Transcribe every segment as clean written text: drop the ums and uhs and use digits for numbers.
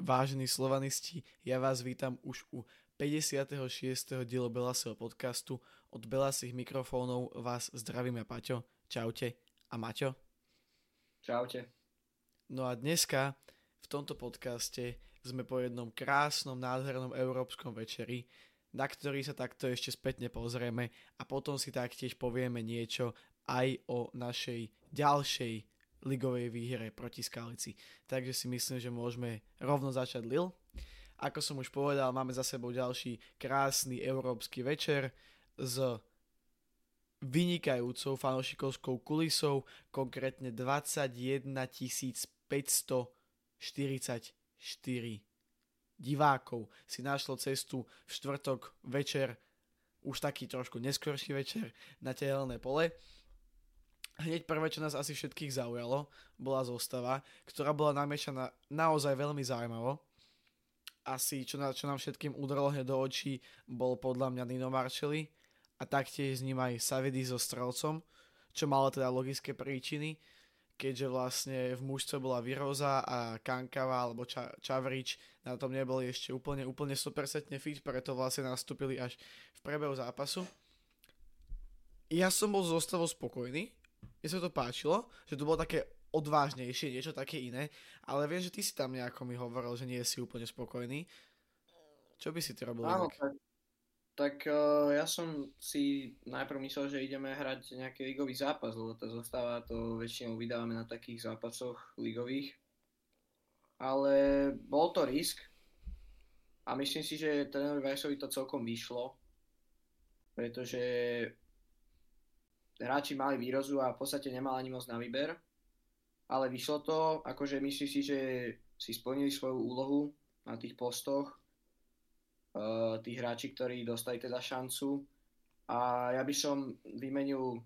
Vážení slovanisti, ja vás vítam už u 56. dielu Belasého podcastu. Od Belasých mikrofónov vás zdravíme Paťo, čaute a Maťo. Čaute. No a dneska v tomto podcaste sme po jednom krásnom, nádhernom európskom večeri, na ktorý sa takto ešte spätne pozrieme a potom si taktiež povieme niečo aj o našej ďalšej ligovej výhre proti Skalici. Takže si myslím, že môžeme rovno začať Lille. Ako som už povedal, máme za sebou ďalší krásny európsky večer s vynikajúcou fanúšikovskou kulisou, konkrétne 21 544 divákov si našlo cestu v štvrtok večer, už taký trošku neskorší večer, na Tehelné pole. Hneď prvé, čo nás asi všetkých zaujalo, bola zostava, ktorá bola namiešaná naozaj veľmi zaujímavo. Asi, čo nám všetkým udrlo hneď do očí, bol podľa mňa Nino Marčeli a taktiež s ním aj Savvidis so Strelcom, čo malo teda logické príčiny, keďže vlastne v mužstve bola Viroza a Kankava alebo Čavrič na tom neboli ešte úplne 100% fit, preto vlastne nastúpili až v priebehu zápasu. Ja som bol zostavo spokojný. Mne sa to páčilo, že to bolo také odvážnejšie, niečo také iné, ale viem, že ty si tam nejako mi hovoril, že nie si úplne spokojný. Čo by si ty robil? Áno, tak ja som si najprv myslel, že ideme hrať nejaký ligový zápas, lebo tá zostava, to väčšinou vydávame na takých zápasoch ligových, ale bol to risk a myslím si, že trénerovi Vajsovi to celkom vyšlo, pretože hráči mali výrozu a v podstate nemal ani moc na výber, ale vyšlo to, akože myslím si, že si splnili svoju úlohu na tých postoch, tí hráči, ktorí dostali teda šancu, a ja by som vymenil,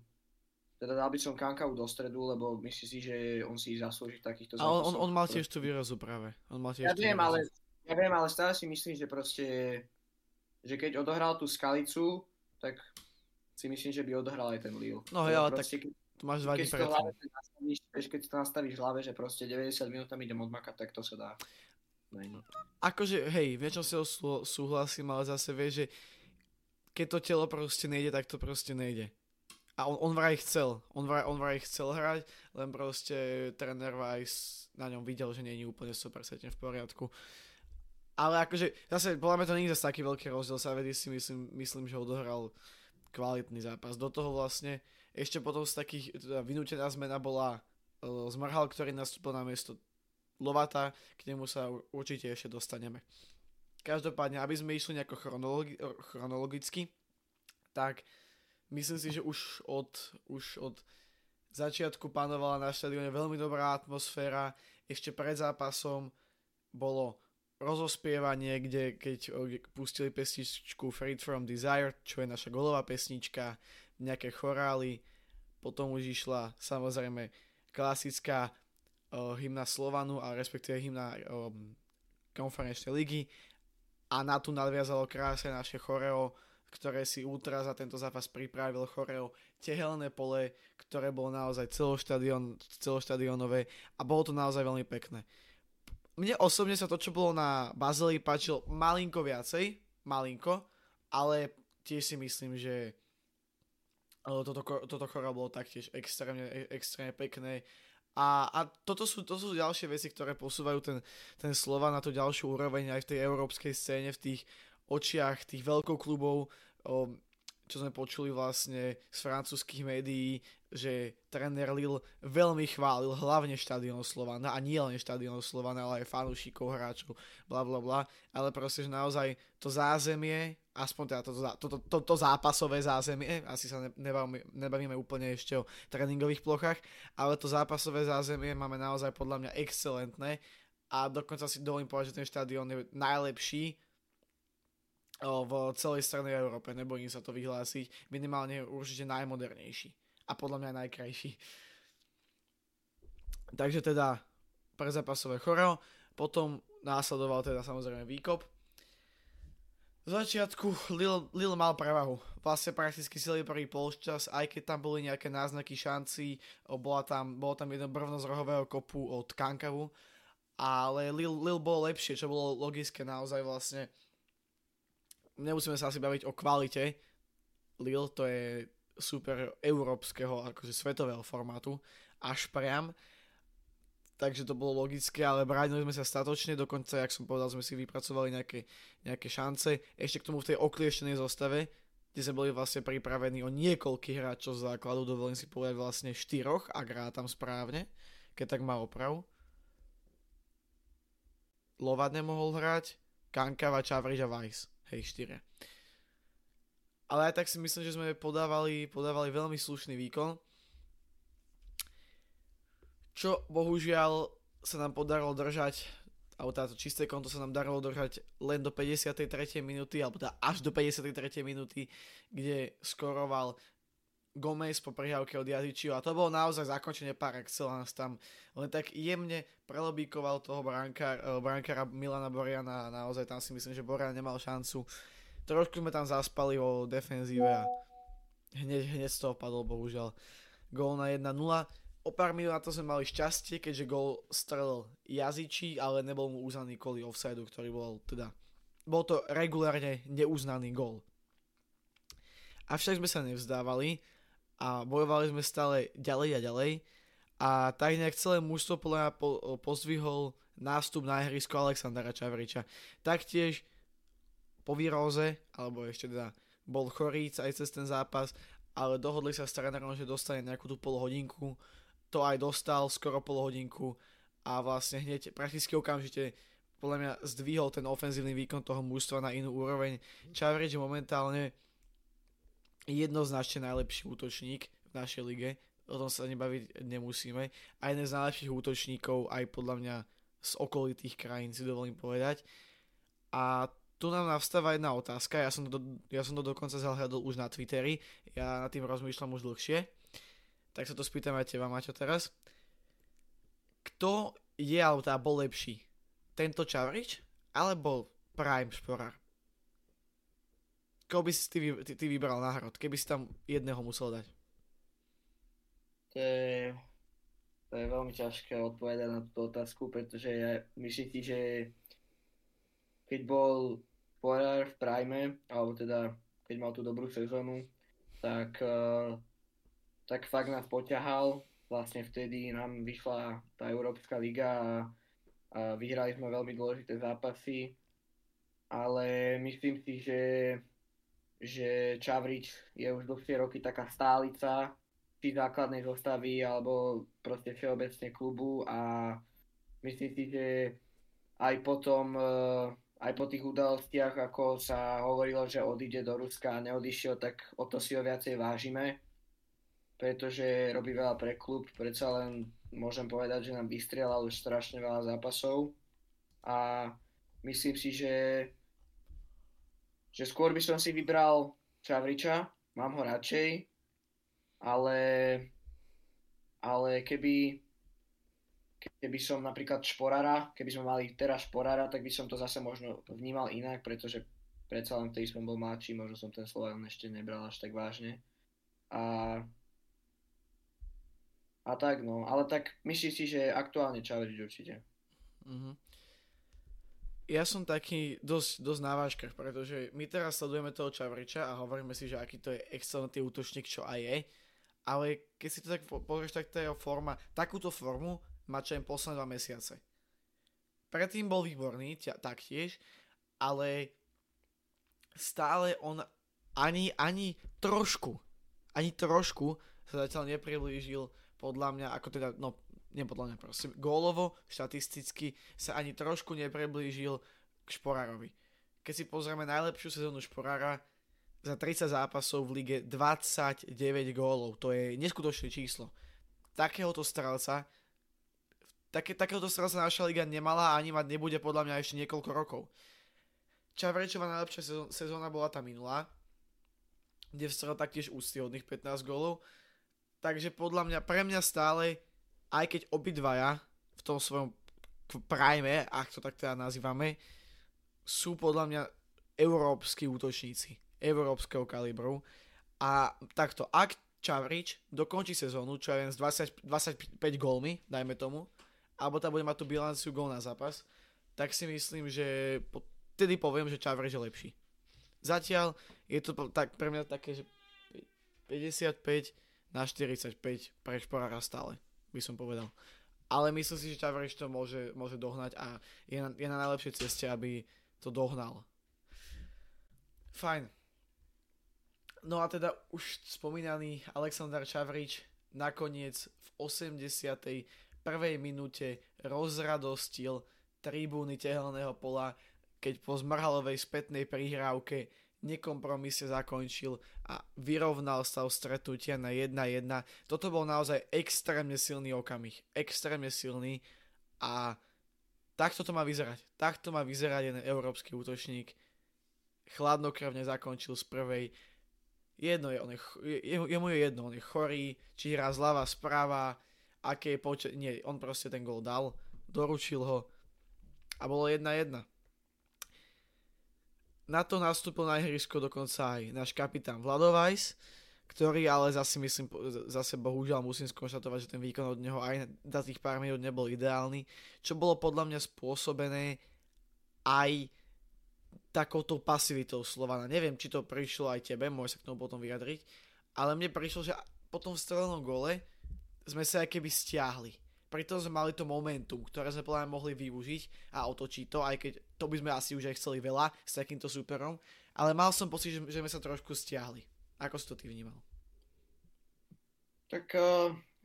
teda dal by som Kankavu do stredu, lebo myslím si, že on si zaslúži takýchto zápasov. Ale on mal tiež tú výrozu práve. Ja viem, ale stále si myslím, že proste, že keď odohral tú Skalicu, tak si myslím, že by odohral aj ten Lille. No ja, ale proste, tak tu máš 2 dní predtým. Keď to nastavíš v hlave, že proste 90 minút tam idem odmakať, tak to sa dá. No. Akože, hej, v niečom si súhlasím, ale zase vieš, že keď to telo proste nejde, tak to proste nejde. A on vraj chcel hrať, len proste tréner aj na ňom videl, že nie je úplne 100% v poriadku. Ale akože, zase, podľa mňa to nie je zase taký veľký rozdiel, Savvidis si myslím, že odohral kvalitný zápas. Do toho vlastne ešte potom z takých, teda vynútená zmena bola Zmrhal, ktorý nastúpil na miesto Lovata, k nemu sa určite ešte dostaneme. Každopádne, aby sme išli nejako chronologicky, tak myslím si, že už od začiatku panovala na štadióne veľmi dobrá atmosféra. Ešte pred zápasom bolo rozospievanie, keď pustili pesničku Freed from Desire, čo je naša golová pesnička, nejaké chorály, potom už išla samozrejme klasická hymna Slovanu a respektíve hymna Konferenčnej ligy a na tú nadviazalo krásne naše choreo, ktoré si ultra za tento zápas pripravil, choreo Tehelné pole, ktoré bolo naozaj celoštadionové a bolo to naozaj veľmi pekné. Mne osobne sa to, čo bolo na Bazilii, páčilo malinko viacej, ale tiež si myslím, že toto choro bolo taktiež extrémne pekné. A toto sú ďalšie veci, ktoré posúvajú ten Slovan na tú ďalšiu úroveň aj v tej európskej scéne, v tých očiach tých veľkoklubov, čo sme počuli vlastne z francúzskych médií, že tréner Lille veľmi chválil hlavne štadión Slovana a nie len štadión Slovana, ale aj fanúšikov, hráčov, blablabla, ale proste, že naozaj to zázemie, aspoň teda toto zápasové zázemie, asi sa nebavíme úplne ešte o tréningových plochách, ale to zápasové zázemie máme naozaj podľa mňa excelentné a dokonca si dovolím povedať, že ten štadión je najlepší v celej Strednej Európe, nebojím sa to vyhlásiť, minimálne určite najmodernejší a podľa mňa najkrajší. Takže teda prezápasové choreo, potom následoval teda samozrejme výkop. V začiatku Lille mal prevahu, vlastne prakticky celý prvý polčas, aj keď tam boli nejaké náznaky šancí, bolo tam jeden brvno z rohového kopu od Kankavu, ale Lille bolo lepšie, čo bolo logické naozaj vlastne. Nemusíme sa asi baviť o kvalite. Lille to je super európskeho, akože svetového formátu, až priam. Takže to bolo logické, ale bránili sme sa statočne, dokonca, jak som povedal, sme si vypracovali nejaké šance. Ešte k tomu v tej oklieštenej zostave, kde sme boli vlastne pripravení o niekoľkých hráčov z základu, dovolím si povedať vlastne 4, ak rátam správne, keď tak má opravu. Lovat nemohol hrať, Kankava, Čavrič a Weiss, hej, 4. Ale aj tak si myslím, že sme podávali veľmi slušný výkon. Čo bohužiaľ sa nám podarilo držať, alebo táto čisté konto sa nám darilo držať len do 53. minúty, alebo teda až do 53. minúty, kde skoroval Gomez po prihrávke od Jadičiho a to bolo naozaj zakončenie par excellence, tam len tak jemne prelobíkoval toho brankára Milana Borjana a naozaj tam si myslím, že Borjan nemal šancu. Trošku sme tam zaspali o defenzíve a hneď z toho padol bohužiaľ gól na 1-0. O pár minút na to sme mali šťastie, keďže gól strelil Jazyčí, ale nebol mu uznaný kvôli offside, ktorý bol teda... Bol to regulárne neuznaný gól. Avšak sme sa nevzdávali a bojovali sme stále ďalej a ďalej. A tak nejak celé mužstvo podľa mňa pozdvihol nástup na ihrisko Alexandera Čavriča. Taktiež po výroze, alebo ešte teda bol chorý aj cez ten zápas, ale dohodli sa s trénerom, že dostane nejakú tú polhodinku. To aj dostal skoro polhodinku a vlastne hneď prakticky okamžite podľa mňa zdvihol ten ofenzívny výkon toho mužstva na inú úroveň. Čavrič je momentálne jednoznačne najlepší útočník v našej lige, o tom sa nebaviť nemusíme, a jeden z najlepších útočníkov aj podľa mňa z okolitých krajín, si dovolím povedať. A tu nám navstáva jedna otázka, ja som to dokonca zahľadol už na Twitteri, ja nad tým rozmýšľam už dlhšie. Tak sa to spýtam aj teba, Maťo, teraz. Kto je, alebo teda bol lepší? Tento Čavrič? Alebo Prime Šporár? Koho by si ty vybral na hrod? Keby si tam jedného musel dať? To je veľmi ťažké odpovedať na túto otázku, pretože ja myslím si, že keď bol Šporár v Prime, alebo teda keď mal tú dobrú sezónu, tak... tak fakt nás poťahal, vlastne vtedy nám vyšla tá Európska liga a vyhrali sme veľmi dôležité zápasy, ale myslím si, že Čavrič je už dlhšie roky taká stálica či základnej zostavy alebo proste všeobecne klubu a myslím si, že aj potom, aj po tých udalostiach, ako sa hovorilo, že odíde do Ruska a neodišiel, tak o to si ho viacej vážime, pretože robí veľa pre klub, predsa len môžem povedať, že nám vystrelal už strašne veľa zápasov a myslím si, že skôr by som si vybral Čavriča, mám ho radšej, ale keby som napríklad Šporára, keby sme mali teraz Šporára, tak by som to zase možno vnímal inak, pretože predsa len vtedy som bol mladší, možno som ten Slovan ešte nebral až tak vážne a tak no, ale tak myslím si, že aktuálne Čavrič určite. Uh-huh. Ja som taký dosť na vážkach, pretože my teraz sledujeme toho Čavriča a hovoríme si, že aký to je excelentný útočník, čo aj je, ale keď si to tak povieš, tak to je forma, takúto formu má čo len posledné 2 mesiace. Predtým bol výborný, taktiež, ale stále on ani trošku sa zatiaľ nepriblížil podľa mňa, ako teda, no nie podľa mňa proste, gólovo, štatisticky sa ani trošku nepreblížil k Šporárovi. Keď si pozrieme najlepšiu sezónu Šporára, za 30 zápasov v lige 29 gólov, to je neskutočné číslo. Takéhoto strelca naša liga nemala a ani mať nebude podľa mňa ešte niekoľko rokov. Čavričová najlepšia sezóna bola tá minulá, kde vstrel taktiež úctyhodných 15 gólov. Takže podľa mňa, pre mňa stále, aj keď obidvaja v tom svojom prime, ak to tak teda nazývame, sú podľa mňa európski útočníci, európskeho kalibru. A takto, ak Čavrič dokončí sezónu, čo ja viem, s 25 gólmi, dajme tomu, alebo tá bude mať tú bilanciu gól na zápas, tak si myslím, že vtedy poviem, že Čavrič je lepší. Zatiaľ je to tak pre mňa také, že 55-45 pre Šporára stále, by som povedal. Ale myslím si, že Čavrič to môže dohnať a je na najlepšej ceste, aby to dohnal. Fajn. No a teda už spomínaný Alexander Čavrič nakoniec v 81. minúte rozradostil tribúny Tehelného pola, keď po Zmrhalovej spätnej prihrávke nekompromisne zakončil a vyrovnal stav stretnutia na 1-1. Toto bol naozaj extrémne silný okamih. Extrémne silný a takto to má vyzerať. Takto má vyzerať jeden európsky útočník. Chladnokrvne zakončil z prvej. Jedno je, jemu je jedno, on je chorý, či hra zľava, správa, aké je nie, on proste ten gól dal, doručil ho a bolo 1-1. Na to nastúpil na ihrisko dokonca aj náš kapitán Vladovajs, ktorý ale zase bohužiaľ musím skonštatovať, že ten výkon od neho aj za tých pár minút nebol ideálny, čo bolo podľa mňa spôsobené aj takouto pasivitou Slovana. Neviem, či to prišlo aj tebe, môžeš sa k tomu potom vyjadriť, ale mne prišlo, že po tom strelenom gole sme sa aj keby stiahli. Pritom sme mali to momentum, ktoré sme podľa mohli využiť a otočiť to, aj keď to by sme asi už aj chceli veľa s takýmto súperom, ale mal som pocit, že sme sa trošku stiahli. Ako si to ty vnímal? Tak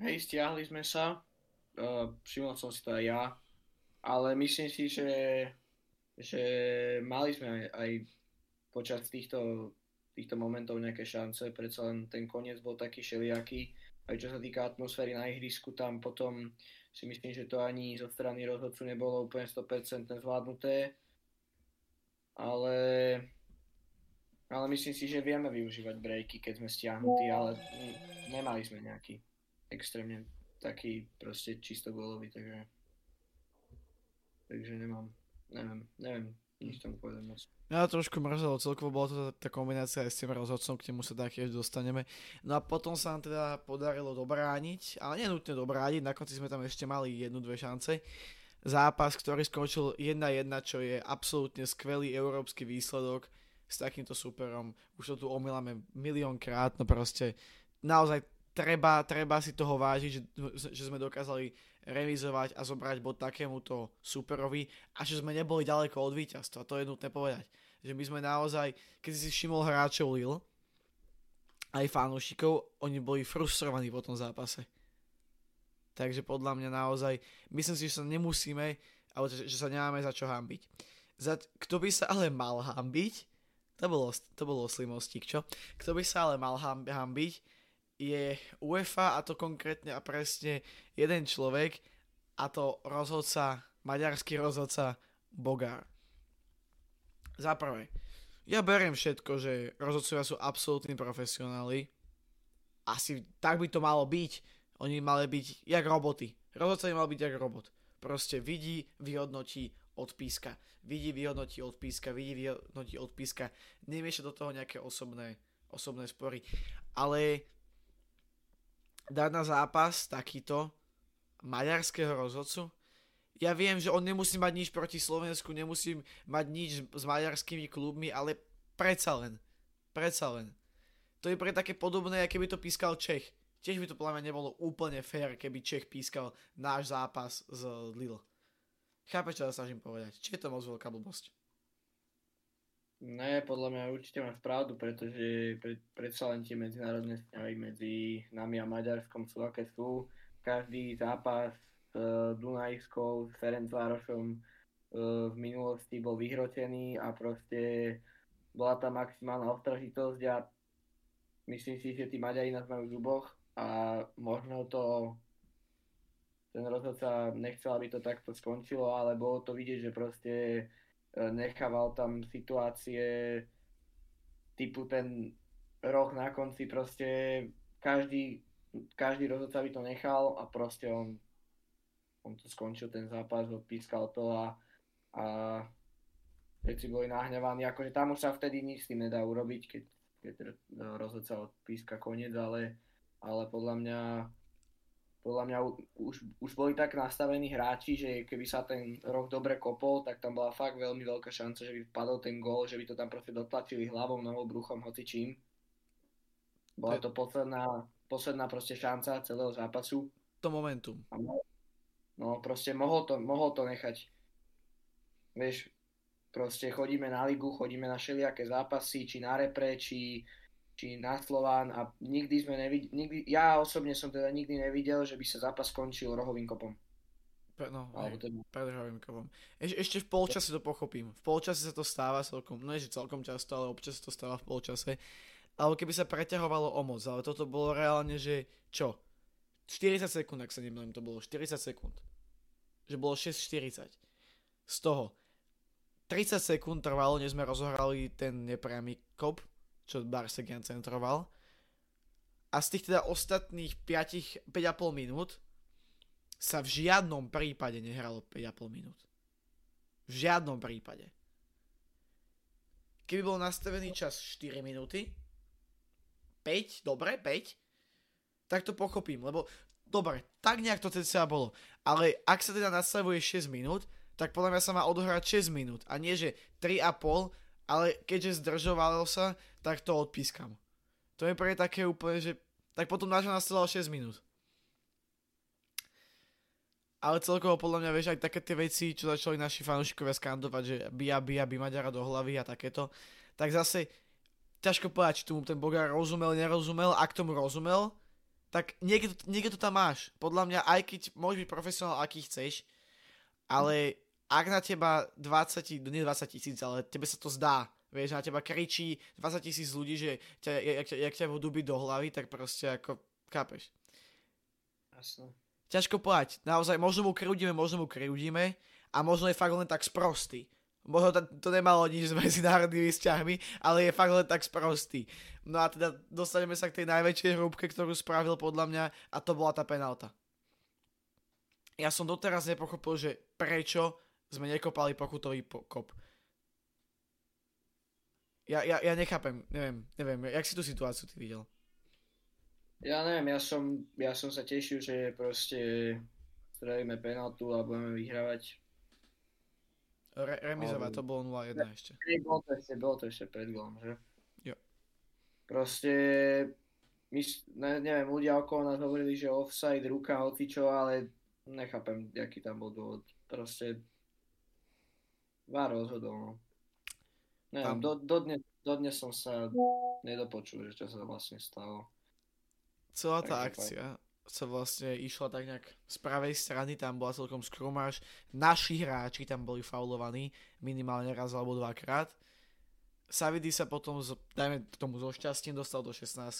hej, stiahli sme sa, všimol som si to aj ja, ale myslím si, že mali sme aj počas týchto momentov nejaké šance, predsa len ten koniec bol taký šelijaký, aj čo sa týka atmosféry na ihrisku, tam potom si myslím, že to ani zo strany rozhodcu nebolo úplne 100% zvládnuté, ale myslím si, že vieme využívať breaky, keď sme stiahnutí, ale nemali sme nejaký extrémne taký proste čisto gólový, takže Neviem, nič tomu povedať moc. Ja trošku mrzelo, celkovo bola to tá kombinácia aj s tým rozhodcom, k nemu sa taktiež dostaneme. No a potom sa nám teda podarilo dobrániť, ale nenutne dobrániť, na konci sme tam ešte mali 1-2 šance. Zápas, ktorý skončil 1-1, čo je absolútne skvelý európsky výsledok s takýmto superom. Už to tu omýlame miliónkrát, no proste naozaj treba si toho vážiť, že sme dokázali remizovať a zobrať bod takémuto superovi a že sme neboli ďaleko od víťazstva, to je nutné povedať. Že my sme naozaj, keď si všimol hráčov Lille, aj fanúšikov, oni boli frustrovaní po tom zápase. Takže podľa mňa naozaj, myslím si, že sa nemusíme, alebo že sa nemáme za čo hanbiť. Kto by sa ale mal hanbiť, to bolo slimostík, čo? Kto by sa ale mal hanbiť, je UEFA a to konkrétne a presne jeden človek a to rozhodca, maďarský rozhodca Bogár. Za prvé, ja beriem všetko, že rozhodcovia sú absolútni profesionáli. Asi tak by to malo byť. Oni mali byť jak roboty. Rozhodca by mal byť jak robot. Proste vidí, vyhodnotí, odpíska. Vidí, vyhodnotí, odpíska. Vidí, vyhodnotí, odpíska. Nemieša do toho nejaké osobné spory. Ale dať na zápas takýto maďarského rozhodcu. Ja viem, že on nemusí mať nič proti Slovensku, nemusí mať nič s maďarskými klubmi, ale predsa len. To je pre také podobné, ako keby to pískal Čech. Tiež by to podľa mňa nebolo úplne fair, keby Čech pískal náš zápas z Lille. Chápeš, čo sa snažím povedať? Či je to moc veľká blbosť? Ne, podľa mňa určite máš pravdu, pretože predsa len tie medzinárodné vzťahy medzi nami a Maďarskom sú aké sú. Každý zápas s Dunajskou, s Ferencvárošom v minulosti bol vyhrotený a proste bola tam maximálna ostražitosť a myslím si, že tí Maďari nás majú v zuboch a možno to ten rozhodca nechcel, aby to takto skončilo, ale bolo to vidieť, že proste nechával tam situácie typu ten roh na konci, proste každý rozhodca by to nechal a proste on to skončil ten zápas, odpískal to a všetci boli nahnevaní, akože tam už sa vtedy nič s tým nedá urobiť, keď rozhodca odpíska koniec, ale podľa mňa podľa mňa už boli tak nastavení hráči, že keby sa ten roh dobre kopol, tak tam bola fakt veľmi veľká šanca, že by padol ten gól, že by to tam proste dotlačili hlavom, nohou, bruchom, hocičím. Bola to posledná proste šanca celého zápasu. To momentum. No proste mohol to nechať. Vieš, proste chodíme na ligu, chodíme na všelijaké zápasy, či na repre, či na Slovan a nikdy sme nevideli, ja osobne som teda nikdy nevidel, že by sa zápas skončil rohovým kopom. Rohovým kopom. Ešte v polčase to pochopím. V polčase sa to stáva celkom, no nie že celkom často, ale občas to stáva v polčase. Ale keby sa preťahovalo o moc, ale toto bolo reálne, že čo? 40 sekúnd, ak sa nemýlim, to bolo 40 sekúnd. Že bolo 6:40. Z toho 30 sekúnd trvalo, než sme rozohrali ten nepriamy kop, čo Barseghyan centroval. A z tých teda ostatných 5,5 minút sa v žiadnom prípade nehralo 5,5 minút. V žiadnom prípade. Keby bol nastavený čas 4 minúty, 5, dobre, 5, tak to pochopím, lebo dobre, tak nejak to teda bolo. Ale ak sa teda nastavuje 6 minút, tak podľa mňa sa má odohrať 6 minút. A nie, že 3,5, ale keďže zdržovalo sa, tak to odpískam. To je pre také úplne, že... Tak potom nášho nastavilo 6 minút. Ale celkovo podľa mňa, vieš, aj také tie veci, čo začali naši fanúšikovia skandovať, že by Maďara do hlavy a takéto. Tak zase, ťažko povedať, či tomu ten Bogár rozumel, nerozumel. Ak tomu rozumel, tak niekde to tam máš. Podľa mňa, aj keď môžeš byť profesionál, aký chceš, ale... Ak na teba 20 tisíc, ale tebe sa to zdá, vieš, na teba kričí 20 tisíc ľudí, že ťa budú biť do hlavy, tak proste ako, chápeš. Jasne. Ťažko povedať, naozaj, možno mu kriudíme a možno je fakt len tak sprostý. Možno to nemalo nič s medzinárodnými vzťahmi, ale je fakt len tak sprostý. No a teda dostaneme sa k tej najväčšej hrúbke, ktorú spravil podľa mňa, a to bola tá penálta. Ja som doteraz nepochopil, že prečo sme nekopali pokutový kop. Ja nechápem, neviem, jak si tú situáciu ty videl? Ja neviem, ja som sa tešil, že proste strelíme penaltu a budeme vyhrávať. Remizovať, to bolo 0-1 ešte. Bolo to ešte pred gólom, že? Jo. Proste, neviem, ľudia okolo nás hovorili, že offside, ruka, hotičo, ale nechápem, aký tam bol dôvod. Proste VAR rozhodol, no. Neviem, dodnes som sa nedopočul, že čo sa vlastne stalo. Celá tá akcia sa vlastne išla tak nejak z pravej strany, tam bola celkom skrumáž. Naši hráči tam boli faulovaní minimálne raz alebo dvakrát. Savvidis sa potom, dajme tomu so šťastím, dostal do 16,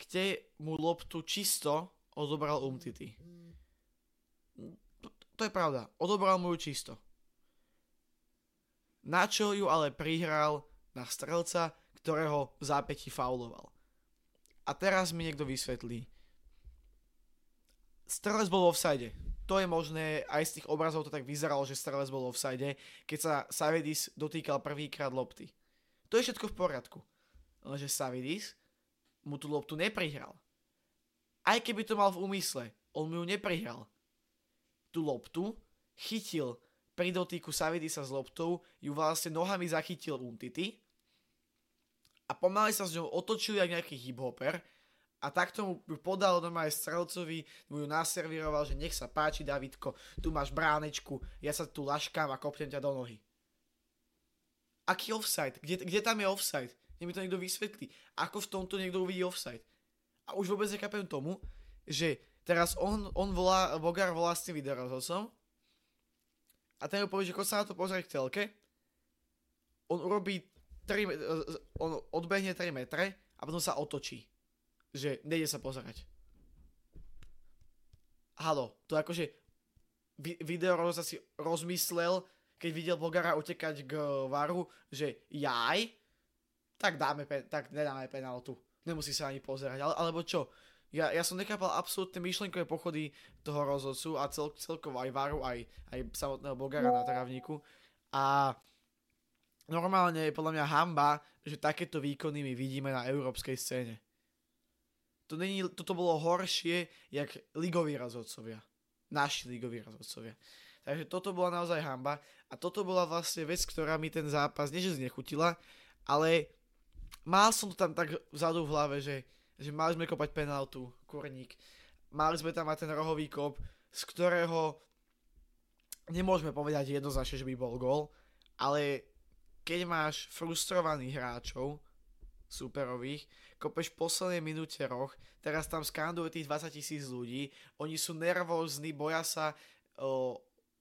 kde mu loptu čisto odobral Umtiti. To je pravda. Odobral mu ju čisto. Načo ju ale prihral na strelca, ktorého v zápäti fauloval. A teraz mi niekto vysvetlí. Strelec bol v offside. To je možné, aj z tých obrazov to tak vyzeralo, že strelec bol v offside, keď sa Savvidis dotýkal prvýkrát lopty. To je všetko v poriadku. Lenže Savvidis mu tú loptu neprihral. Aj keby to mal v úmysle, on mu ju neprihral. Tú loptu chytil pri dotýku Savvidisa s loptou, ju vlastne nohami zachytil Umtiti a pomaly sa s ňou otočil jak nejaký hiphoper a takto mu podal doma aj strelcovi, mu ju naservíroval, že nech sa páči, Davidko, tu máš bránečku, ja sa tu laškám a kopnem ťa do nohy. Aký offside? Kde tam je offside? Nech mi to niekto vysvetlí. Ako v tomto niekto uvidí offside? A už vôbec nechápem tomu, že teraz on volá, Bogár volá s tým videorozhodcom a ten mu povie, že keď sa na to pozrie k telke, on urobí 3, on odbehne 3 metre a potom sa otočí, že nejde sa pozerať. Halo, to akože videorozhodca si rozmyslel, keď videl Bogára utekať k varu, že jaj, tak nedáme penáltu. Nemusí sa ani pozerať, alebo čo? Ja som nechápal absolútne myšlenkové pochody toho rozhodcu a celkovo aj VAR-u, aj samotného Bogára na trávniku. A normálne je podľa mňa hanba, že takéto výkony my vidíme na európskej scéne. toto bolo horšie, jak ligoví rozhodcovia. Naši ligoví rozhodcovia. Takže toto bola naozaj hanba a toto bola vlastne vec, ktorá mi ten zápas nie že znechutila, ale mal som to tam tak vzadu v hlave, že mali sme kopať penáltu, kurník. Mali sme tam mať ten rohový kop, z ktorého nemôžeme povedať jednoznačne, že by bol gól, ale keď máš frustrovaných hráčov súperových, kopeš v poslednej minúte roh, teraz tam skanduje tých 20,000 ľudí, oni sú nervózni, boja sa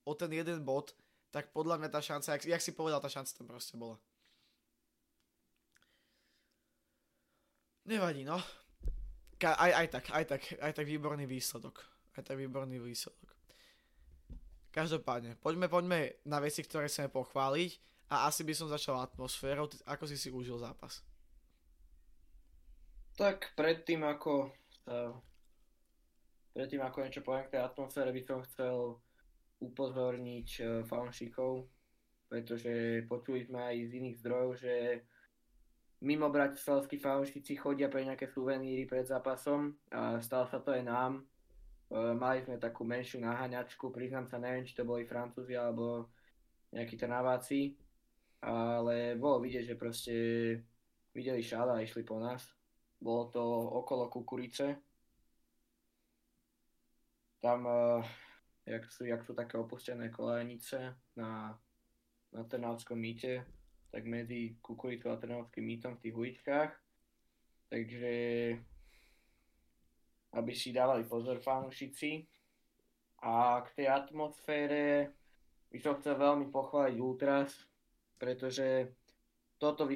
o ten jeden bod, tak podľa mňa tá šanca, jak si povedal, tá šanca tam proste bola. Nevadí, no. Aj tak výborný výsledok. Každopádne, poďme na veci, ktoré chceme pochváliť a asi by som začal atmosférou. Ako si užil zápas? Tak predtým ako niečo poviem k tej atmosfére, by som chcel upozorniť fanšikov, pretože počuli sme aj z iných zdrojov, že mimo bratislavskí fanúšici chodia pre nejaké suveníry pred zápasom a stalo sa to aj nám. Mali sme takú menšiu naháňačku, priznám sa, neviem, či to boli Francúzi alebo nejakí Trnaváci, ale bolo vidieť, že proste videli šal a išli po nás. Bolo to okolo Kukurice. Tam jak sú také opustené kolejnice na Trnavskom mýte, tak medzi Kukuricou a Trnavským mýtom v tých uličkách. Takže aby si dávali pozor fanúšici. A k tej atmosfére by som chcel veľmi pochváliť Ultras, pretože toto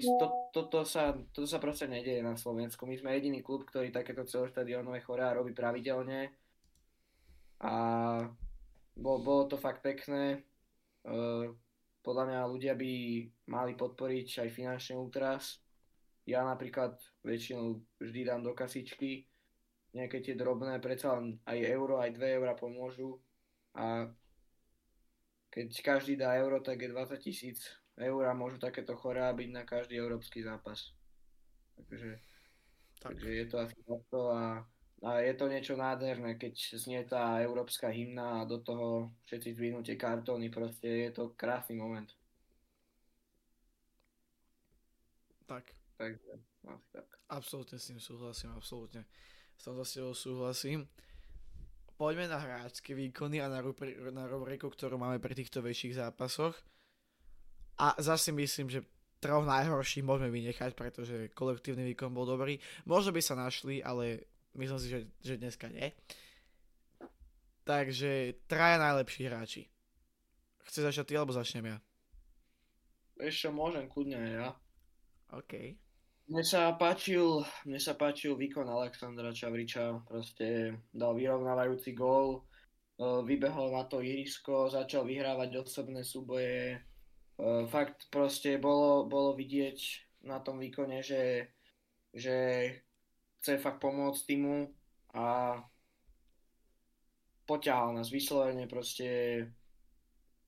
sa proste nedeje na Slovensku. My sme jediný klub, ktorý takéto celoštadionové chorá robí pravidelne. A bolo to fakt pekné. Podľa mňa ľudia by mali podporiť aj finančne Ultras. Ja napríklad väčšinou vždy dám do kasičky. Nejaké tie drobné, predsa len aj euro, aj 2 eurá pomôžu. A keď každý dá euro, tak je 20,000 eur a môžu takéto chorá byť na každý európsky zápas. Takže je to asi takto a je to niečo nádherné, keď znie tá európska hymna a do toho všetci zdvihnú tie kartóny, proste je to krásny moment. Tak. Takže asi tak. Absolútne s tým súhlasím, absolútne. S tom zase súhlasím. Poďme na hráčské výkony a na rubriku, ktorú máme pri týchto väčších zápasoch. A zase myslím, že troch najhorších môžeme vynechať, pretože kolektívny výkon bol dobrý. Možno by sa našli, ale myslím si, že dneska nie. Takže traja najlepší hráči. Chce začať ty, alebo začnem ja? Ešte môžem, kľudne ja. OK. Mne sa páčil výkon Alexandra Čavriča, proste dal vyrovnávajúci gól, vybehol na to ihrisko, začal vyhrávať osobné súboje. Fakt proste bolo vidieť na tom výkone, že chce fakt pomôcť týmu a poťahal nás vyslovene, proste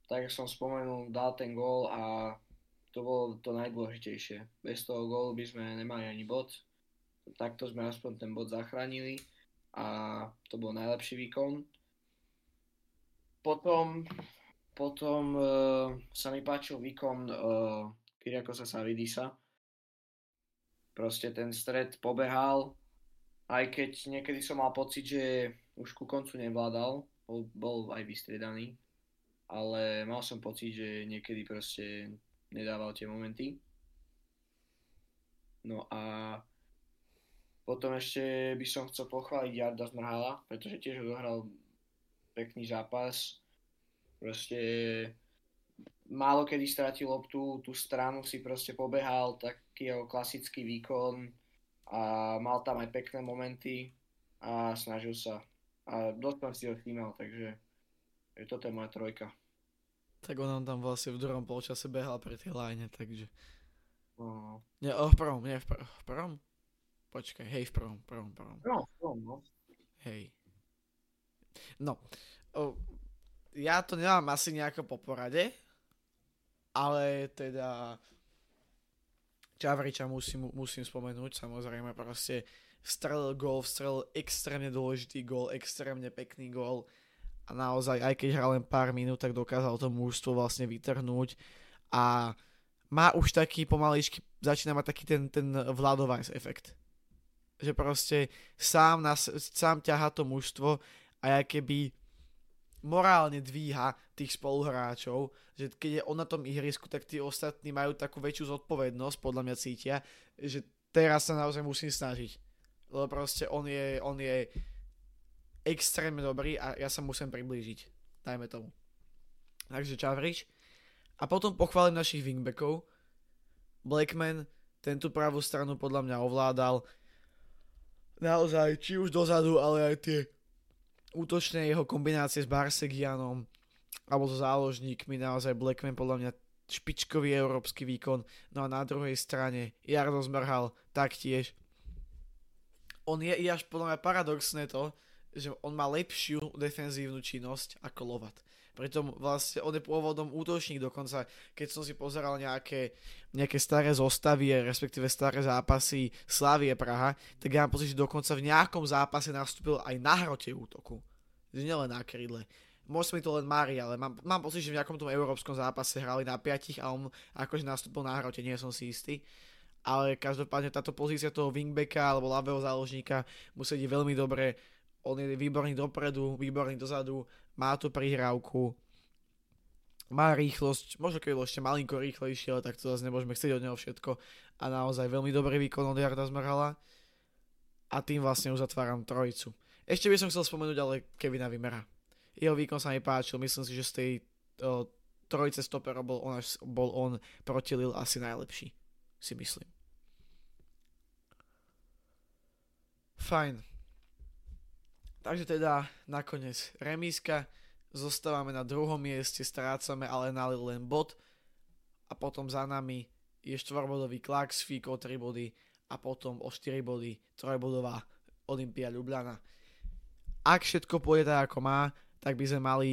tak som spomenul, dal ten gól a to bolo to najdôležitejšie. Bez toho gólu by sme nemali ani bod. Takto sme aspoň ten bod zachránili a to bol najlepší výkon. Potom sa mi páčil výkon Kyriakosa Savvidisa. Proste ten stred pobehal, aj keď niekedy som mal pocit, že už ku koncu nevládal, bol aj vystriedaný, ale mal som pocit, že niekedy proste nedával tie momenty. No a potom ešte by som chcel pochváliť Jarda Zmrhala, pretože tiež odohral pekný zápas. Proste málo kedy stratil loptu, tú stranu si proste pobehal, taký jeho klasický výkon a mal tam aj pekné momenty a snažil sa. A dosť tam si ho chýmal, takže toto je moja trojka. Tak on tam vlastne v druhom polčase behal pri tej line, takže... No. V prvom? Počkaj, hej, v prvom. No. Hej. No, ja to nemám asi nejako po porade, ale teda Čavriča musím spomenúť, samozrejme, proste Strelil gól, strelil extrémne dôležitý gól, extrémne pekný gól a naozaj, aj keď hral len pár minút, tak dokázal to mužstvo vlastne vytrhnúť a má už taký pomaličky, začína mať taký ten Vladovac efekt. Že proste sám ťahá to mužstvo a ja keby morálne dvíha tých spoluhráčov, že keď je on na tom ihrisku, tak tí ostatní majú takú väčšiu zodpovednosť, podľa mňa cítia, že teraz sa naozaj musím snažiť. Lebo proste on je extrémne dobrý a ja sa musím priblížiť, dajme tomu. Takže Čavrič. A potom pochválim našich wingbackov. Blackman, ten tú pravú stranu podľa mňa ovládal. Naozaj, či už dozadu, ale aj tie útočné jeho kombinácie s Barsegyanom alebo so záložníkmi, naozaj Blackman podľa mňa špičkový európsky výkon. No a na druhej strane Jarno Zmrhal taktiež. On je až podľa mňa paradoxné to, že on má lepšiu defenzívnu činnosť ako Lovat. Pritom vlastne on je pôvodom útočník dokonca, keď som si pozeral nejaké staré zostavy, respektíve staré zápasy Slavie Praha, tak ja mám pocit, že dokonca v nejakom zápase nastúpil aj na hrote útoku. Nielen na krídle. Môžem mi to len mári, ale mám pocit, že v nejakom tom európskom zápase hrali na 5 a on akože nastúpil na hrote, nie som si istý. Ale každopádne táto pozícia toho wingbacka alebo ľavého záložníka mu sedí veľmi dobre. On je výborný dopredu, výborný dozadu, má tú prihrávku, má rýchlosť, možno keď ešte malinko rýchlejšie, ale tak to zase nemôžeme chcieť od neho všetko. A naozaj veľmi dobrý výkon od Jarda Zmrhala. A tým vlastne uzatváram trojicu. Ešte by som chcel spomenúť ale Kevina Vimera. Jeho výkon sa mi páčil, myslím si, že z tej trojice stopera bol on proti Lille asi najlepší. Si myslím. Fajn. Takže teda nakoniec remízka. Zostávame na druhom mieste, strácame ale na len bod. A potom za nami je 4-bodový Klaksvík o 3 body a potom o 4 body 3-bodová Olimpija Ljubljana. Ak všetko pôjde tak ako má, tak by sme mali,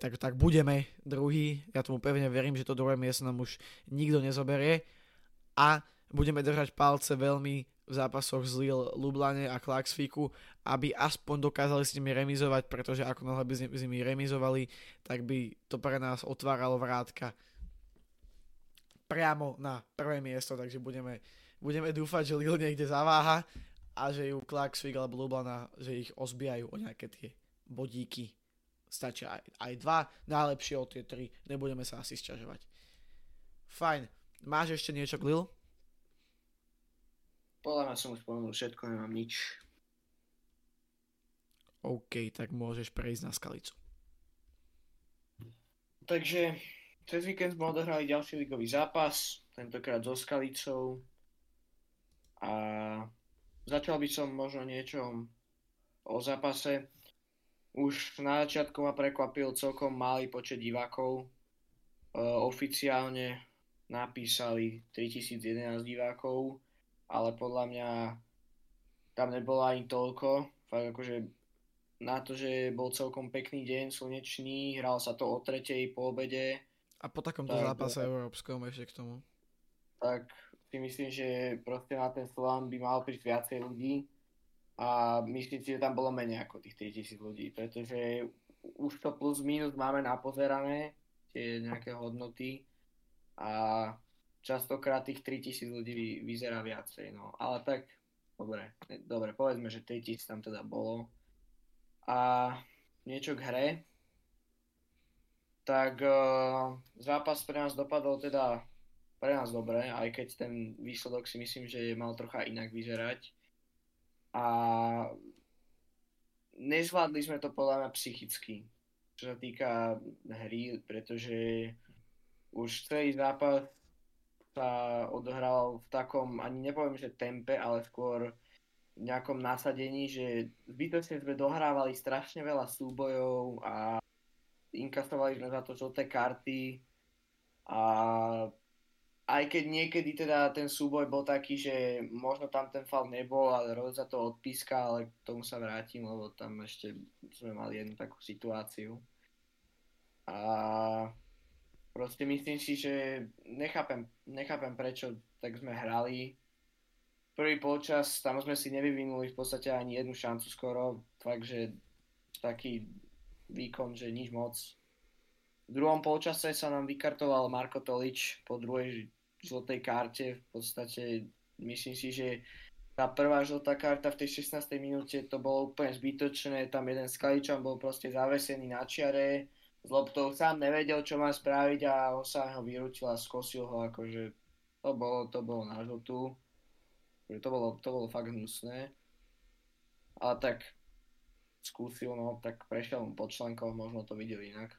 tak budeme druhý. Ja tomu pevne verím, že to druhé miesto nám už nikto nezoberie. A budeme držať palce veľmi v zápasoch z Lille, Ljubljane a Klaksvíku, aby aspoň dokázali s nimi remizovať, pretože ako náhle by s nimi remizovali, tak by to pre nás otváralo vrátka priamo na prvé miesto, takže budeme dúfať, že Lille niekde zaváha a že ju Klaksvík alebo Ljubljana, že ich ozbijajú o nejaké tie bodíky. Stačia aj 2, najlepšie od tie 3, nebudeme sa asi sťažovať. Fajn. Máš ešte niečo k Lille? Podľa mňa som už spomenul všetko, nemám nič. OK, tak môžeš prejsť na Skalicu. Takže cez víkend sme odohrali ďalší ligový zápas, tentokrát so Skalicou. A začal by som možno niečo o zápase. Už na začiatku ma prekvapil celkom malý počet divákov. Oficiálne napísali 3011 divákov, ale podľa mňa tam nebolo ani toľko. Fakt akože na to, že bol celkom pekný deň, slnečný, hral sa to o 3:00 po obede. A po takomto zápase európskom ešte k tomu. Tak si myslím, že proste na ten Slovan by mal prísť viacej ľudí a myslím si, že tam bolo menej ako tých 3000 ľudí, pretože už to plus minus máme napozerané, tie nejaké hodnoty a častokrát tých 3000 ľudí vyzerá viacej, no. Ale tak, dobre, povedzme, že 3000 tam teda bolo. A niečo k hre. Tak zápas pre nás dopadol teda pre nás dobre, aj keď ten výsledok si myslím, že mal trocha inak vyzerať. A nezvládli sme to podľa mňa psychicky, čo sa týka hry, pretože už celý zápas sa odohral v takom, ani nepoviem, že tempe, ale skôr v nejakom nasadení, že zbytočne sme dohrávali strašne veľa súbojov a inkastovali sme za to žlté karty a aj keď niekedy teda ten súboj bol taký, že možno tam ten faul nebol, ale Rod za to odpískal, ale k tomu sa vrátim, lebo tam ešte sme mali jednu takú situáciu. A proste myslím si, že nechápem prečo tak sme hrali. Prvý polčas, tam sme si nevyvinuli v podstate ani jednu šancu skoro, takže taký výkon, že nič moc. V druhom polčase sa nám vykartoval Marko Tolič po druhej žltej karte. V podstate myslím si, že tá prvá žltá karta v tej 16. minúte to bolo úplne zbytočné. Tam jeden Skaličan bol proste zavesený na čiare. S loptou sám nevedel, čo má spraviť a on sa ho vyrutil a skosil ho. Akože to bolo na žltú. To bolo fakt hnusné. Ale tak skúsil, no, tak prešiel mu pod členkom, možno to videl inak.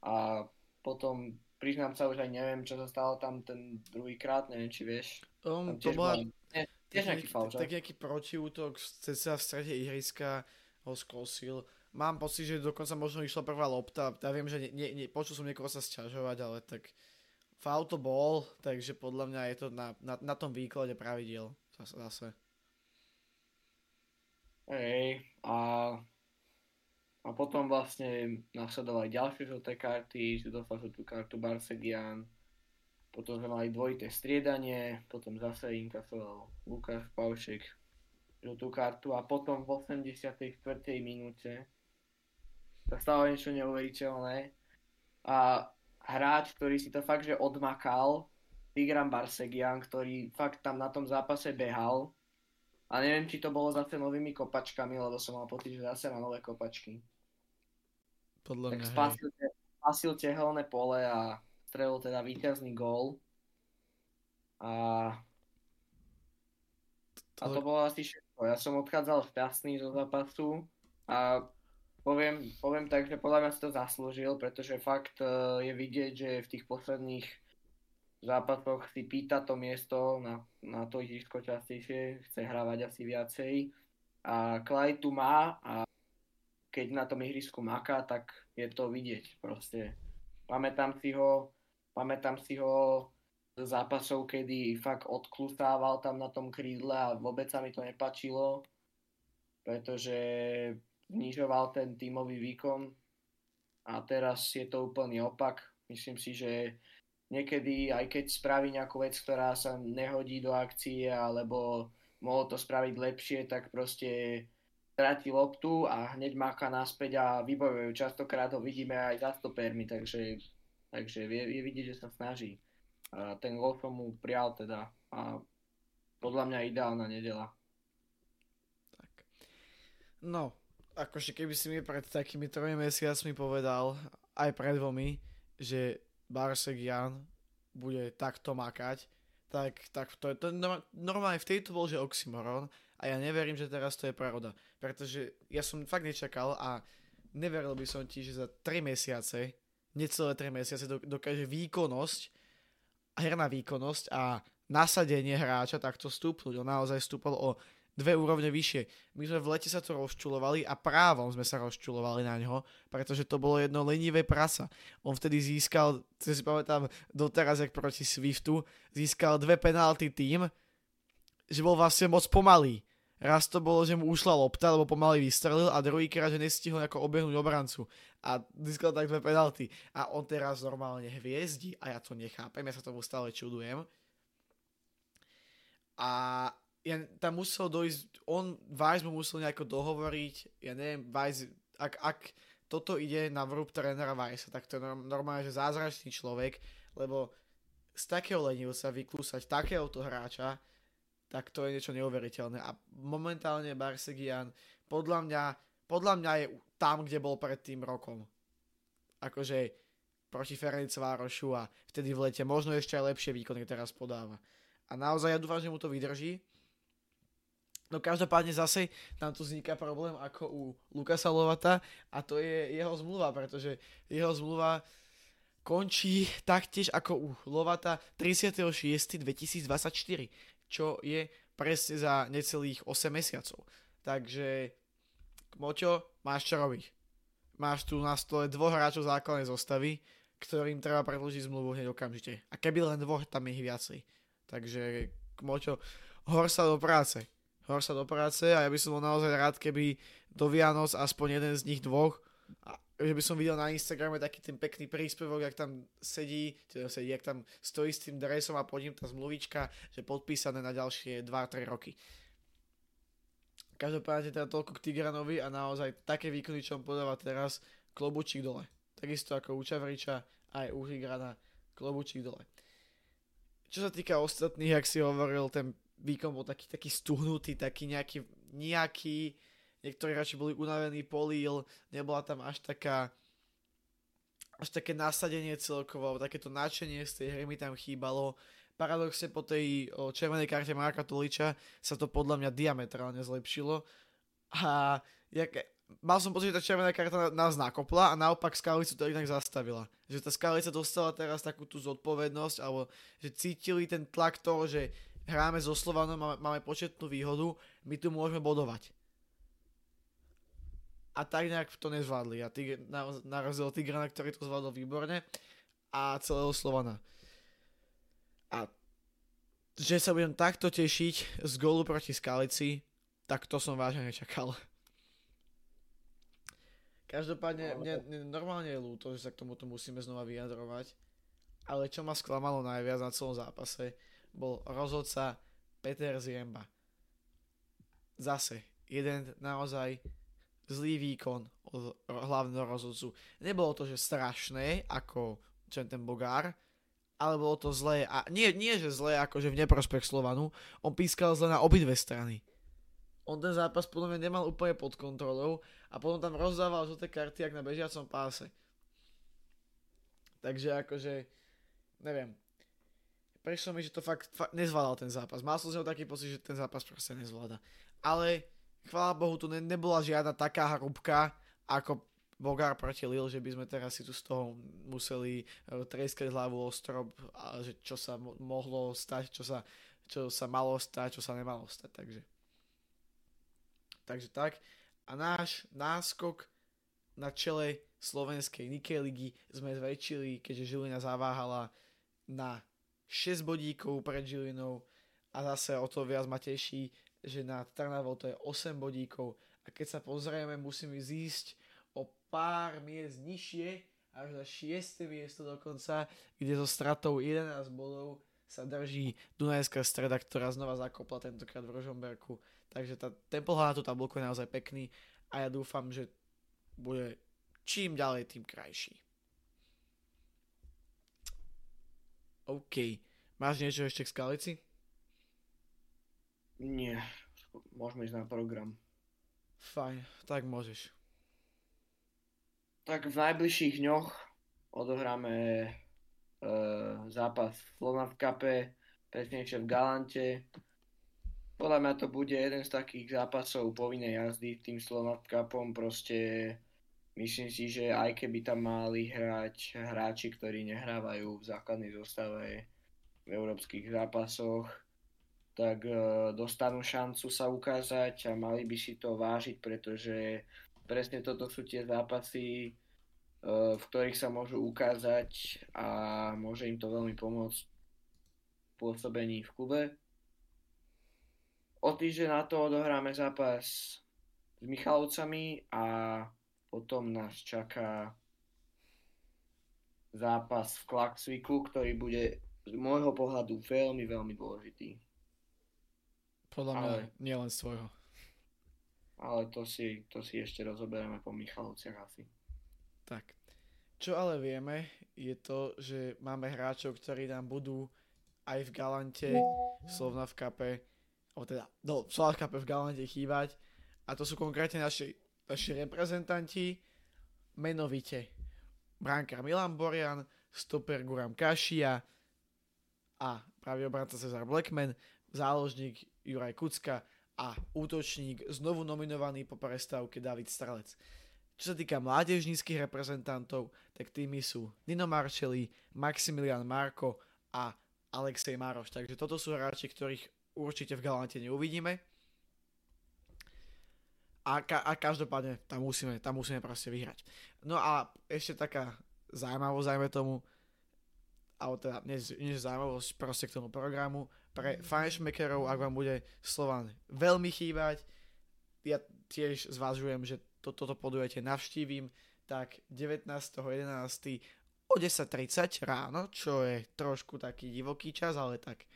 A potom, priznám sa, už aj neviem, čo sa stalo tam ten druhýkrát, neviem, či vieš. To bola taký protiútok cca v strede ihriska, ho sklosil. Mám pocit, že dokonca možno išla prvá lopta. Ja viem, že počul som niekoho sa sťažovať, ale tak... Faul to bol, takže podľa mňa je to na tom výklade pravidiel zase. Hej, a potom vlastne nasledovali ďalšie žlté karty, dostal sa tú kartu Barseghyan, potom sme mali dvojité striedanie, potom zase inkasoval Lukáš Paušek žltú kartu a potom v 84. minúte sa stalo niečo neuveriteľné a hráč, ktorý si to fakt, že odmakal, Tigran Barseghyan, ktorý fakt tam na tom zápase behal. A neviem, či to bolo zase novými kopačkami, lebo som mal pocit, že zase má nové kopačky. Podľa mňa, spasil Tehelné pole a strelil teda víťazný gól. A to bolo asi všetko. Ja som odchádzal šťastný zo zápasu a Poviem tak, že podľa mňa si to zaslúžil, pretože fakt je vidieť, že v tých posledných zápasoch si pýta to miesto na to ihrisko častejšie, chce hrávať asi viacej. A Klaj tu má a keď na tom ihrisku maká, tak je to vidieť proste. Pamätám si ho z zápasov, kedy fakt odklusával tam na tom krídle a vôbec sa mi to nepačilo, pretože znižoval ten tímový výkon a teraz je to úplný opak. Myslím si, že niekedy, aj keď spraví nejakú vec, ktorá sa nehodí do akcie alebo mohol to spraviť lepšie, tak proste tráti loptu a hneď máka naspäť a vybojujú. Častokrát ho vidíme aj za stopermi, takže je vidieť, že sa snaží. A ten gol som mu prial teda a podľa mňa ideálna nedeľa. Tak. No, akože keby si mi pred takými 3 mesiacmi povedal, aj pred dvomi, že Barseghyan bude takto makať, tak to normálne v tejto bol, že oxymoron a ja neverím, že teraz to je pravda. Pretože ja som fakt nečakal a neveril by som ti, že za 3 mesiace, necelé 3 mesiace dokáže výkonnosť, herná výkonnosť a nasadenie hráča takto stúpnuť. On naozaj stúpol o 2 úrovne vyššie. My sme v lete sa to rozčulovali a právom sme sa rozčulovali na ňo, pretože to bolo jedno lenivé prasa. On vtedy získal, si pamätám, doteraz jak proti Swiftu, získal 2 penálty tým, že bol vlastne moc pomalý. Raz to bolo, že mu ušla lopta, lebo pomaly vystrelil a druhýkrát, že nestihol nejako obehnúť obrancu. A získal tak 2 penálty. A on teraz normálne hviezdi a ja to nechápem, ja sa tomu stále čudujem. A tam musel dojsť, Vajs mu musel nejako dohovoriť, ja neviem, Vajs, ak toto ide na vrúb trénera Vajsa, tak to je normálne, že zázračný človek, lebo z takého lenivca vyklúsať takéhoto hráča, tak to je niečo neuveriteľné. A momentálne Barseghyan podľa mňa je tam, kde bol pred tým rokom. Akože proti Ferencvárošu a vtedy v lete možno ešte aj lepšie výkony teraz podáva. A naozaj ja dúfam, že mu to vydrží. No každopádne zase tam tu vzniká problém ako u Lukasa Lovata a to je jeho zmluva, pretože jeho zmluva končí taktiež ako u Lovata 30.6.2024, čo je presne za necelých 8 mesiacov. Takže, Moťo, máš čo robiť. Máš tu na stole 2 hráčov základnej zostavy, ktorým treba predĺžiť zmluvu hneď okamžite. A keby len 2, tam je ich viacej. Takže, Moťo, hor sa do práce a ja by som bol naozaj rád, keby do Vianoc aspoň jeden z nich 2 že by som videl na Instagrame taký ten pekný príspevok, jak tam stojí s tým dresom a pod ním tá zmluvička, že podpísané na ďalšie 2-3 roky. Každopádne teda toľko k Tigranovi a naozaj také výkony, čo on podáva teraz, klobučík dole. Takisto ako u Čavriča aj u Tigrana, klobučík dole. Čo sa týka ostatných, jak si hovoril, ten výkon bol taký stuhnutý, taký nejaký. Niektorí radši boli unavení po Lille, nebola tam až také nasadenie celkovo, takéto nadšenie z tej hry mi tam chýbalo. Paradoxne po tej červenej karte Marka Toliča sa to podľa mňa diametrálne zlepšilo. A mal som pocit, že tá červená karta nás nakopla a naopak Skalicu to inak zastavila. Že tá Skalica dostala teraz takú tú zodpovednosť, alebo že cítili ten tlak toho, že hráme so Slovanom, máme početnú výhodu, my tu môžeme bodovať. A tak nejak to nezvládli. A narazil Tigrana, ktorý to zvládol výborne. A celého Slovana. A že sa budem takto tešiť z gólu proti Skalici, tak to som vážne nečakal. Každopádne, mne normálne je ľúto, že sa k tomuto musíme znova vyjadrovať. Ale čo ma sklamalo najviac na celom zápase, bol rozhodca Peter Ziemba. Zase, jeden naozaj zlý výkon od hlavného rozhodcu. Nebolo to, že strašné, ako ten Bogár, ale bolo to zlé. A nie že zlé, akože v neprospech Slovanu. On pískal zle na obidve strany. On ten zápas podľa mňa nemal úplne pod kontrolou a potom tam rozdával žlté karty, jak na bežiacom páse. Takže akože, neviem. Prišlo mi, že to fakt nezvládal ten zápas. Mal som z neho taký pocit, že ten zápas proste nezvláda. Ale chvála Bohu, tu nebola žiadna taká hrubka, ako Bogár proti Lille, že by sme teraz si tu z toho museli treskať hlavu o strop, a že čo sa mohlo stať, čo sa malo stať, čo sa nemalo stať. Takže tak. A náš náskok na čele slovenskej Nikkej ligy sme zväčšili, keďže Žilina zaváhala na 6 bodíkov pred Žilinou a zase o to viac ma teší, že na Trnavou to je 8 bodíkov a keď sa pozrieme, musíme zísť o pár miest nižšie až na 6. miesto dokonca, kde so stratou 11 bodov sa drží Dunajská Streda, ktorá znova zakopla tentokrát v Rožomberku. Takže ten pohľad na tú tabulku je naozaj pekný a ja dúfam, že bude čím ďalej tým krajší. OK, máš niečo ešte k Skalici? Nie, môžeme ísť na program. Fajn, tak môžeš. Tak v najbližších dňoch odohráme zápas v Slovan v Cupe, presnejšie v Galante. Podľa mňa to bude jeden z takých zápasov povinnej jazdy tým Slovan v Cupom. Proste myslím si, že aj keby tam mali hrať hráči, ktorí nehrávajú v základnej zostave v európskych zápasoch, tak dostanú šancu sa ukázať a mali by si to vážiť, pretože presne toto sú tie zápasy, v ktorých sa môžu ukázať a môže im to veľmi pomôcť v pôsobení v klube. O týždeň na to odohráme zápas s Michalovcami a potom nás čaká zápas v Klaksvíku, ktorý bude z môjho pohľadu veľmi, veľmi dôležitý. Podľa mňa nielen svojho. Ale to si ešte rozoberieme po Michalovciach asi. Tak. Čo ale vieme, je to, že máme hráčov, ktorí nám budú aj v Galante, Slovnaft Cupe, Slovnaft Cupe v Galante chýbať. A to sú konkrétne naši reprezentanti, menovite brankár Milan Borjan, stoper Guram Kašia a pravý obranca Cezar Blackman, záložník Juraj Kucka a útočník znovu nominovaný po prestávke David Strelec. Čo sa týka mládežníckych reprezentantov, tak tými sú Nino Marčeli, Maximilian Marko a Alexej Maroš. Takže toto sú hráči, ktorých určite v Galante neuvidíme. A každopádne tam musíme proste vyhrať. No a ešte taká zaujímavosť, proste k tomu programu. Pre fanšmekerov, ak vám bude Slovan veľmi chýbať, ja tiež zvažujem, že toto podujete navštívim, tak 19.11. o 10.30 ráno, čo je trošku taký divoký čas, ale tak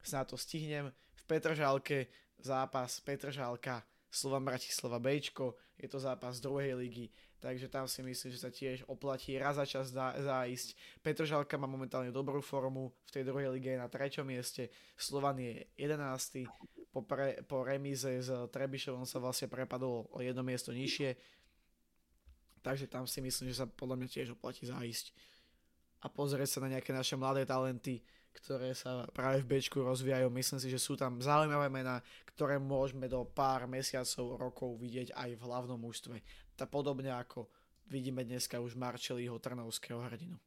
snáď to stihnem. V Petržalke zápas Petržalka Slovan Bratislava Bčko, je to zápas druhej ligy, takže tam si myslím, že sa tiež oplatí raz za čas zájsť. Petržalka má momentálne dobrú formu, v tej druhej lige je na 3. mieste, Slovan je 11. Po remíze s Trebišovom sa vlastne prepadol o jedno miesto nižšie, takže tam si myslím, že sa podľa mňa tiež oplatí zájsť a pozrieť sa na nejaké naše mladé talenty, ktoré sa práve v Bčku rozvíjajú. Myslím si, že sú tam zaujímavé mená, ktoré môžeme do pár mesiacov, rokov vidieť aj v hlavnom mužstve. Podobne ako vidíme dneska už Marčeliho, trnavského hrdinu.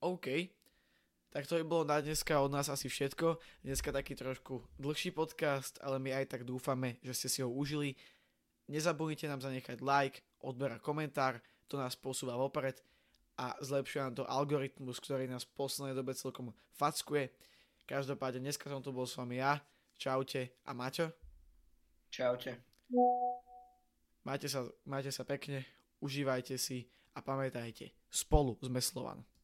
OK, tak to by bolo na dneska od nás asi všetko. Dneska taký trošku dlhší podcast, ale my aj tak dúfame, že ste si ho užili. Nezabudnite nám zanechať like, odber a komentár, to nás posúva vopred a zlepšuje nám to algoritmus, ktorý nás v poslednej dobe celkom fackuje. Každopádne dneska som tu bol s vami ja. Čaute a Maťo. Čaute. Majte sa pekne, užívajte si a pamätajte, spolu sme Slovan.